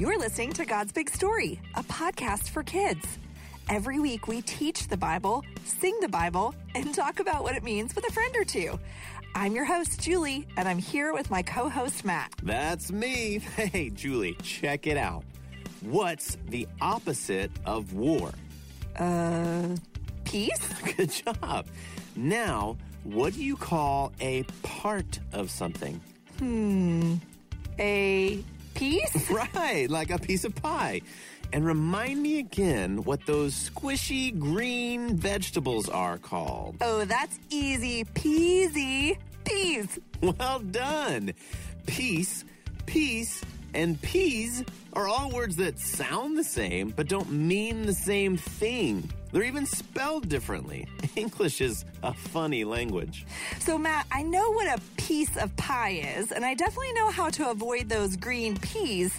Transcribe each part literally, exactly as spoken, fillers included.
You're listening to God's Big Story, a podcast for kids. Every week we teach the Bible, sing the Bible, and talk about what it means with a friend or two. I'm your host, Julie, and I'm here with my co-host, Matt. That's me. Hey, Julie, check it out. What's the opposite of war? Uh, peace? Good job. Now, what do you call a part of something? Hmm, a... piece? Right, like a piece of pie. And remind me again what those squishy green vegetables are called. Oh, that's easy peasy. Peas. Well done. Peace, peace, and peas are all words that sound the same but don't mean the same thing. They're even spelled differently. English is a funny language. So, Matt, I know what a piece of pie is, and I definitely know how to avoid those green peas,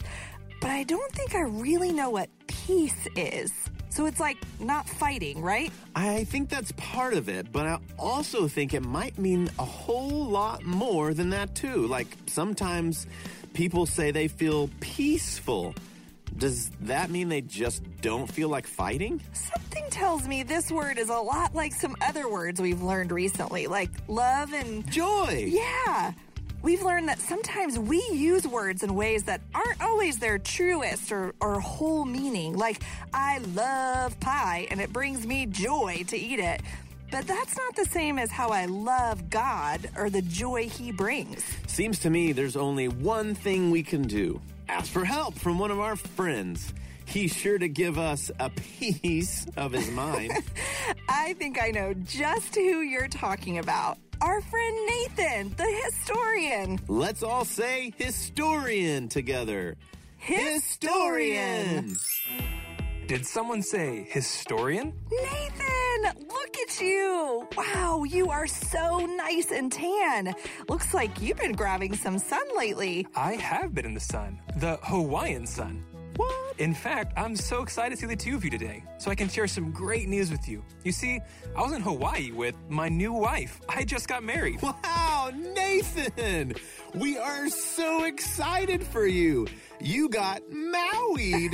but I don't think I really know what peace is. So it's like not fighting, right? I think that's part of it, but I also think it might mean a whole lot more than that, too. Like, sometimes people say they feel peaceful. Does that mean they just don't feel like fighting? Something tells me this word is a lot like some other words we've learned recently, like love and... joy! Yeah! We've learned that sometimes we use words in ways that aren't always their truest or, or whole meaning, like I love pie and it brings me joy to eat it. But that's not the same as how I love God or the joy He brings. Seems to me there's only one thing we can do. Ask for help from one of our friends. He's sure to give us a piece of his mind. I think I know just who you're talking about. Our friend Nathan, the historian. Let's all say historian together. Historian! Historian. Did someone say historian? Nathan, look at you. Wow, you are so nice and tan. Looks like you've been grabbing some sun lately. I have been in the sun, the Hawaiian sun. What? In fact, I'm so excited to see the two of you today, so I can share some great news with you. You see, I was in Hawaii with my new wife. I just got married. Wow, Nathan! We are so excited for you. You got Maui'd.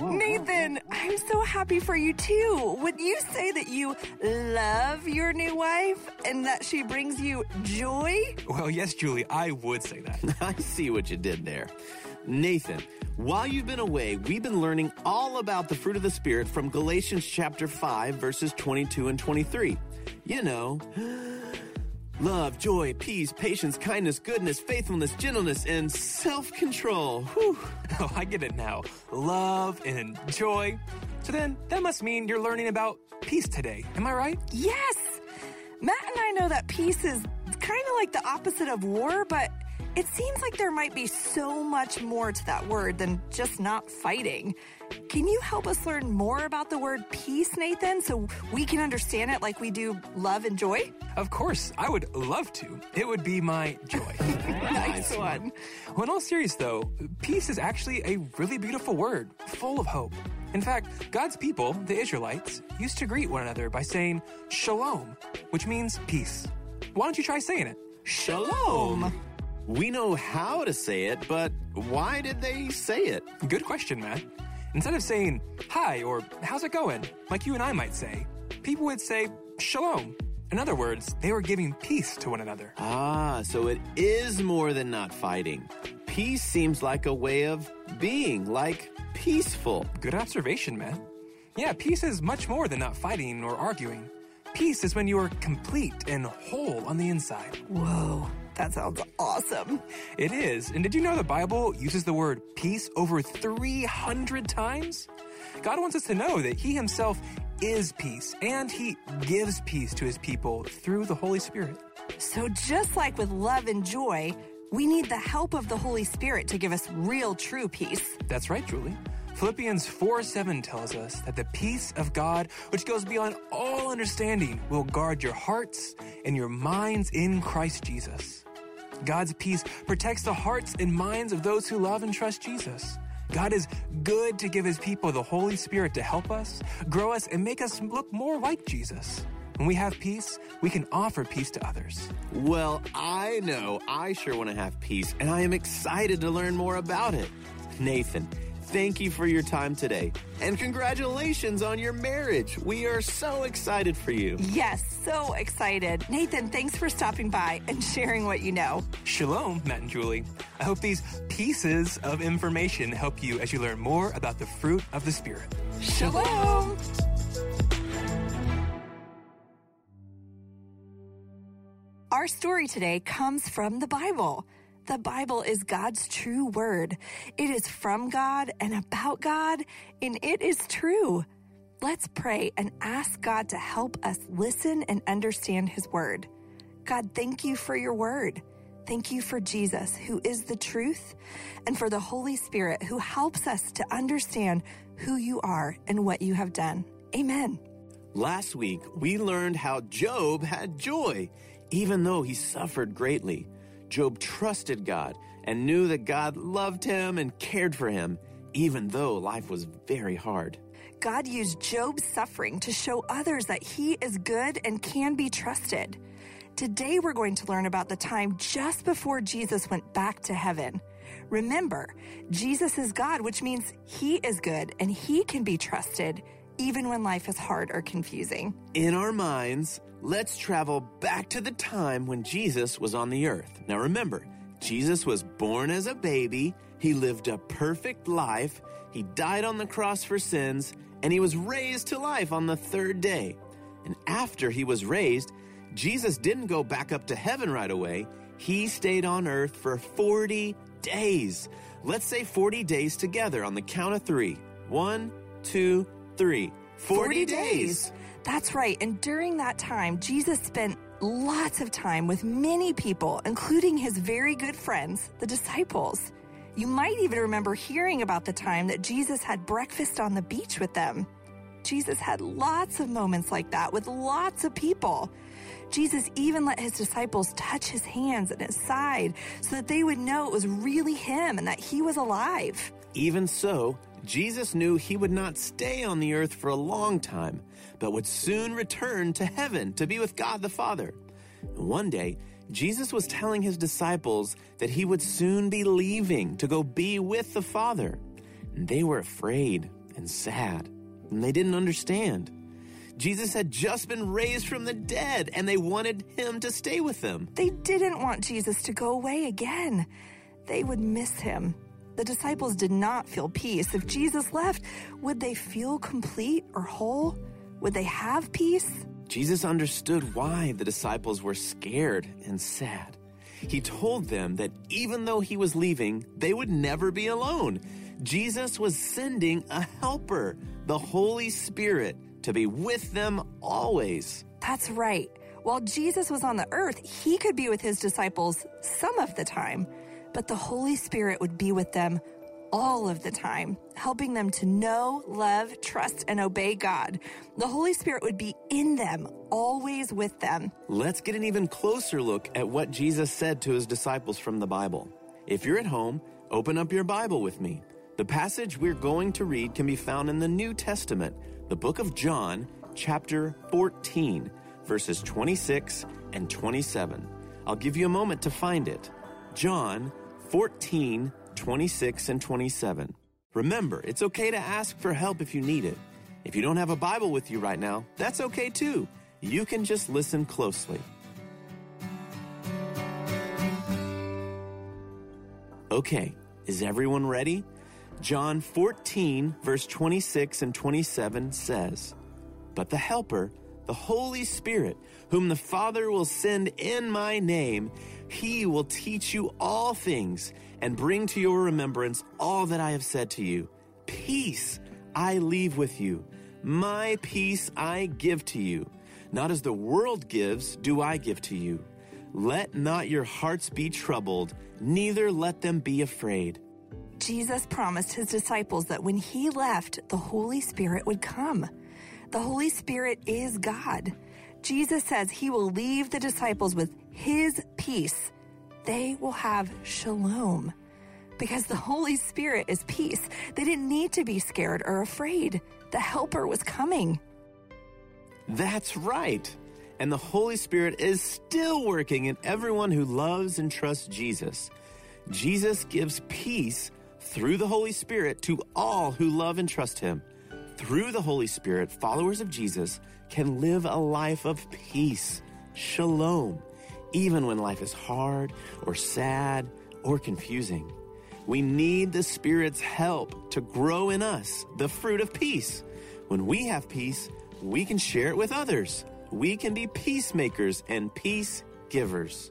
Nathan, I'm so happy for you too. Would you say that you love your new wife and that she brings you joy? Well, yes, Julie, I would say that. I see what you did there. Nathan, while you've been away, we've been learning all about the fruit of the Spirit from Galatians chapter five, verses twenty-two and twenty-three. You know, love, joy, peace, patience, kindness, goodness, faithfulness, gentleness, and self-control. Whew. Oh, I get it now. Love and joy. So then, that must mean you're learning about peace today. Am I right? Yes! Matt and I know that peace is kind of like the opposite of war, but... it seems like there might be so much more to that word than just not fighting. Can you help us learn more about the word peace, Nathan, so we can understand it like we do love and joy? Of course, I would love to. It would be my joy. Nice one. Well, in all seriousness, though, peace is actually a really beautiful word, full of hope. In fact, God's people, the Israelites, used to greet one another by saying shalom, which means peace. Why don't you try saying it? Shalom. We know how to say it, but why did they say it? Good question, Matt. Instead of saying, hi, or how's it going, like you and I might say, people would say, shalom. In other words, they were giving peace to one another. Ah, so it is more than not fighting. peace seems like a way of being, like peaceful. Good observation, Matt. Yeah, peace is much more than not fighting or arguing. Peace is when you are complete and whole on the inside. Whoa, that sounds awesome. It is. And did you know the Bible uses the word peace over three hundred times? God wants us to know that He Himself is peace, and He gives peace to His people through the Holy Spirit. So just like with love and joy, we need the help of the Holy Spirit to give us real, true peace. That's right, Julie. Philippians four seven tells us that the peace of God, which goes beyond all understanding, will guard your hearts and your minds in Christ Jesus. God's peace protects the hearts and minds of those who love and trust Jesus. God is good to give His people the Holy Spirit to help us, grow us, and make us look more like Jesus. When we have peace, we can offer peace to others. Well, I know I sure want to have peace, and I am excited to learn more about it. Nathan, thank you for your time today, and congratulations on your marriage. We are so excited for you. Yes, so excited. Nathan, thanks for stopping by and sharing what you know. Shalom, Matt and Julie. I hope these pieces of information help you as you learn more about the fruit of the Spirit. Shalom. Our story today comes from the Bible. The Bible is God's true word. It is from God and about God, and it is true. Let's pray and ask God to help us listen and understand His word. God, thank you for your word. Thank you for Jesus, who is the truth, and for the Holy Spirit, who helps us to understand who you are and what you have done. Amen. Last week, we learned how Job had joy, even though he suffered greatly. Job trusted God and knew that God loved him and cared for him, even though life was very hard. God used Job's suffering to show others that He is good and can be trusted. Today we're going to learn about the time just before Jesus went back to heaven. Remember, Jesus is God, which means He is good and He can be trusted, even when life is hard or confusing. In our minds, let's travel back to the time when Jesus was on the earth. Now remember, Jesus was born as a baby, He lived a perfect life, He died on the cross for sins, and He was raised to life on the third day. And after He was raised, Jesus didn't go back up to heaven right away. He stayed on earth for forty days. Let's say forty days together on the count of three. One, two, three. forty, forty days. days. That's right. And during that time, Jesus spent lots of time with many people, including His very good friends, the disciples. You might even remember hearing about the time that Jesus had breakfast on the beach with them. Jesus had lots of moments like that with lots of people. Jesus even let His disciples touch His hands and His side so that they would know it was really Him and that He was alive. Even so, Jesus knew He would not stay on the earth for a long time, but would soon return to heaven to be with God the Father. One day, Jesus was telling His disciples that He would soon be leaving to go be with the Father. And they were afraid and sad, and they didn't understand. Jesus had just been raised from the dead, and they wanted Him to stay with them. They didn't want Jesus to go away again. They would miss Him. The disciples did not feel peace. If Jesus left, would they feel complete or whole? Would they have peace? Jesus understood why the disciples were scared and sad. He told them that even though He was leaving, they would never be alone. Jesus was sending a helper, the Holy Spirit, to be with them always. That's right. While Jesus was on the earth, He could be with His disciples some of the time, but the Holy Spirit would be with them all of the time, helping them to know, love, trust, and obey God. The Holy Spirit would be in them, always with them. Let's get an even closer look at what Jesus said to His disciples from the Bible. If you're at home, open up your Bible with me. The passage we're going to read can be found in the New Testament, the book of John, chapter fourteen, verses twenty-six and twenty-seven. I'll give you a moment to find it. John fourteen, twenty-six and twenty-seven. Remember, it's okay to ask for help if you need it. If you don't have a Bible with you right now, that's okay too. You can just listen closely. Okay, is everyone ready? John fourteen, verse twenty-six and twenty-seven says, "But the Helper, the Holy Spirit, whom the Father will send in my name, he will teach you all things and bring to your remembrance all that I have said to you. Peace I leave with you. My peace I give to you. Not as the world gives, do I give to you. Let not your hearts be troubled, neither let them be afraid." Jesus promised his disciples that when he left, the Holy Spirit would come. The Holy Spirit is God. Jesus says he will leave the disciples with his peace. They will have shalom because the Holy Spirit is peace. They didn't need to be scared or afraid. The Helper was coming. That's right. And the Holy Spirit is still working in everyone who loves and trusts Jesus. Jesus gives peace through the Holy Spirit to all who love and trust him. Through the Holy Spirit, followers of Jesus can live a life of peace, shalom, even when life is hard or sad or confusing. We need the Spirit's help to grow in us the fruit of peace. When we have peace, we can share it with others. We can be peacemakers and peace givers.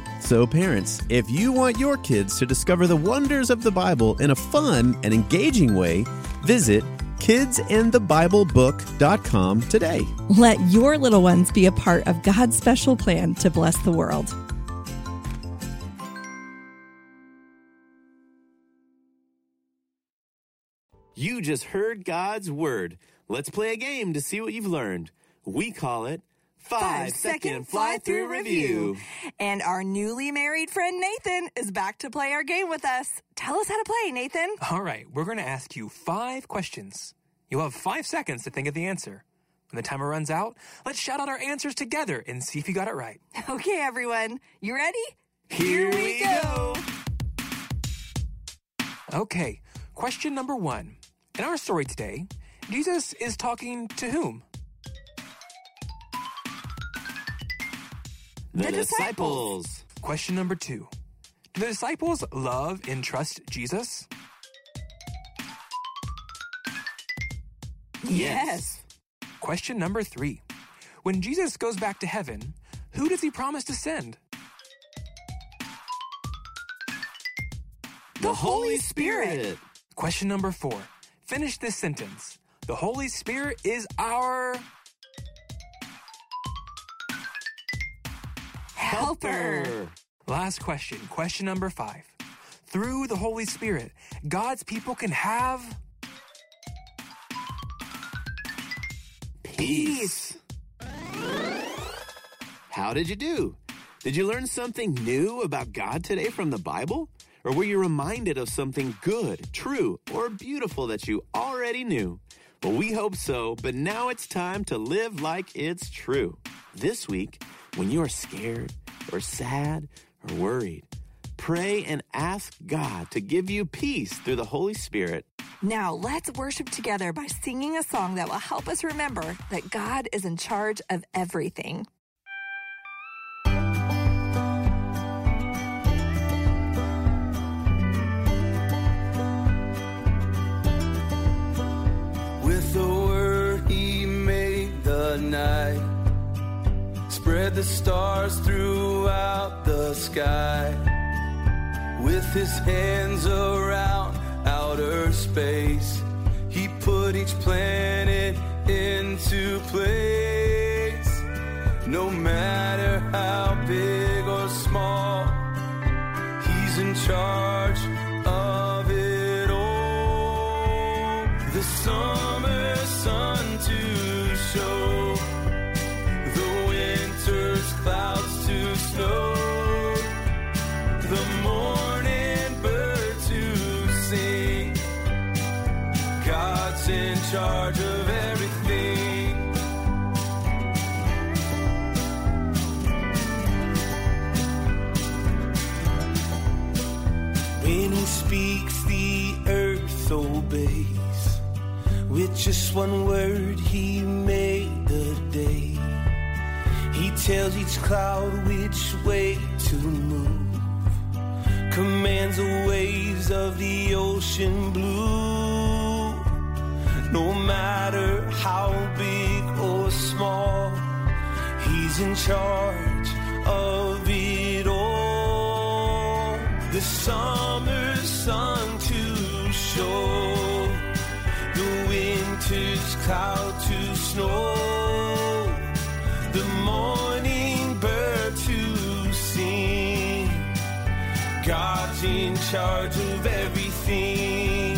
So parents, if you want your kids to discover the wonders of the Bible in a fun and engaging way, visit kids and the bible book dot com today. Let your little ones be a part of God's special plan to bless the world. You just heard God's Word. Let's play a game to see what you've learned. We call it Five-Second Fly-Through Review. And our newly married friend Nathan is back to play our game with us. Tell us how to play, Nathan. All right, we're going to ask you five questions. You'll have five seconds to think of the answer. When the timer runs out, let's shout out our answers together and see if you got it right. Okay, everyone. You ready? Here we go. Okay, question number one. In our story today, Jesus is talking to whom? The, the disciples. disciples. Question number two. Do the disciples love and trust Jesus? Yes. Question number three. When Jesus goes back to heaven, who does he promise to send? The Holy Spirit. Question number four. Finish this sentence. The Holy Spirit is our... Helper. Last question, question number five. Through the Holy Spirit, God's people can have peace. How did you do? Did you learn something new about God today from the Bible? Or were you reminded of something good, true, or beautiful that you already knew? Well, we hope so, but now it's time to live like it's true. This week, when you are scared, or sad, or worried, pray and ask God to give you peace through the Holy Spirit. Now let's worship together by singing a song that will help us remember that God is in charge of everything. With the word he made the night, spread the stars throughout the sky, with his hands around outer space. He put each planet into place. No matter how big or small, He's in charge of it all. The summer sun to show, the winter's clouds to snow, the morning bird to sing. God's in charge of everything. When He speaks, the earth obeys. With just one word, He made the day. He tells each cloud which way to move, commands the waves of the ocean blue. No matter how big or small, He's in charge of it all. The summer sun to show, the winter's cloud to snow, the morning bird to sing. God's in charge of everything.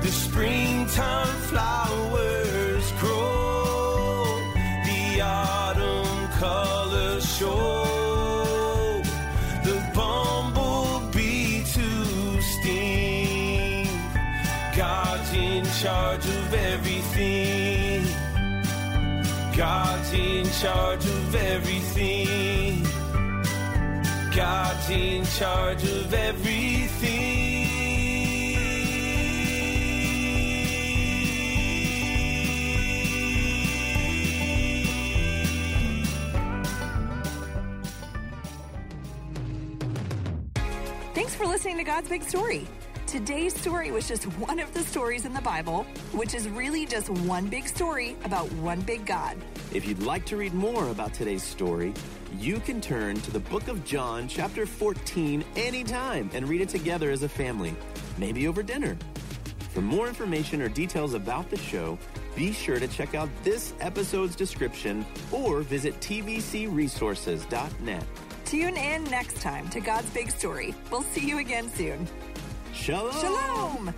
The springtime flowers grow, the autumn colors show, the bumblebee to sting. God's in charge of everything. God's in charge of everything. God's in charge of everything. Thanks for listening to God's Big Story. Today's story was just one of the stories in the Bible, which is really just one big story about one big God. If you'd like to read more about today's story, you can turn to the book of John, chapter fourteen, anytime and read it together as a family, maybe over dinner. For more information or details about the show, be sure to check out this episode's description or visit t v c resources dot net. Tune in next time to God's Big Story. We'll see you again soon. Shalom! Shalom!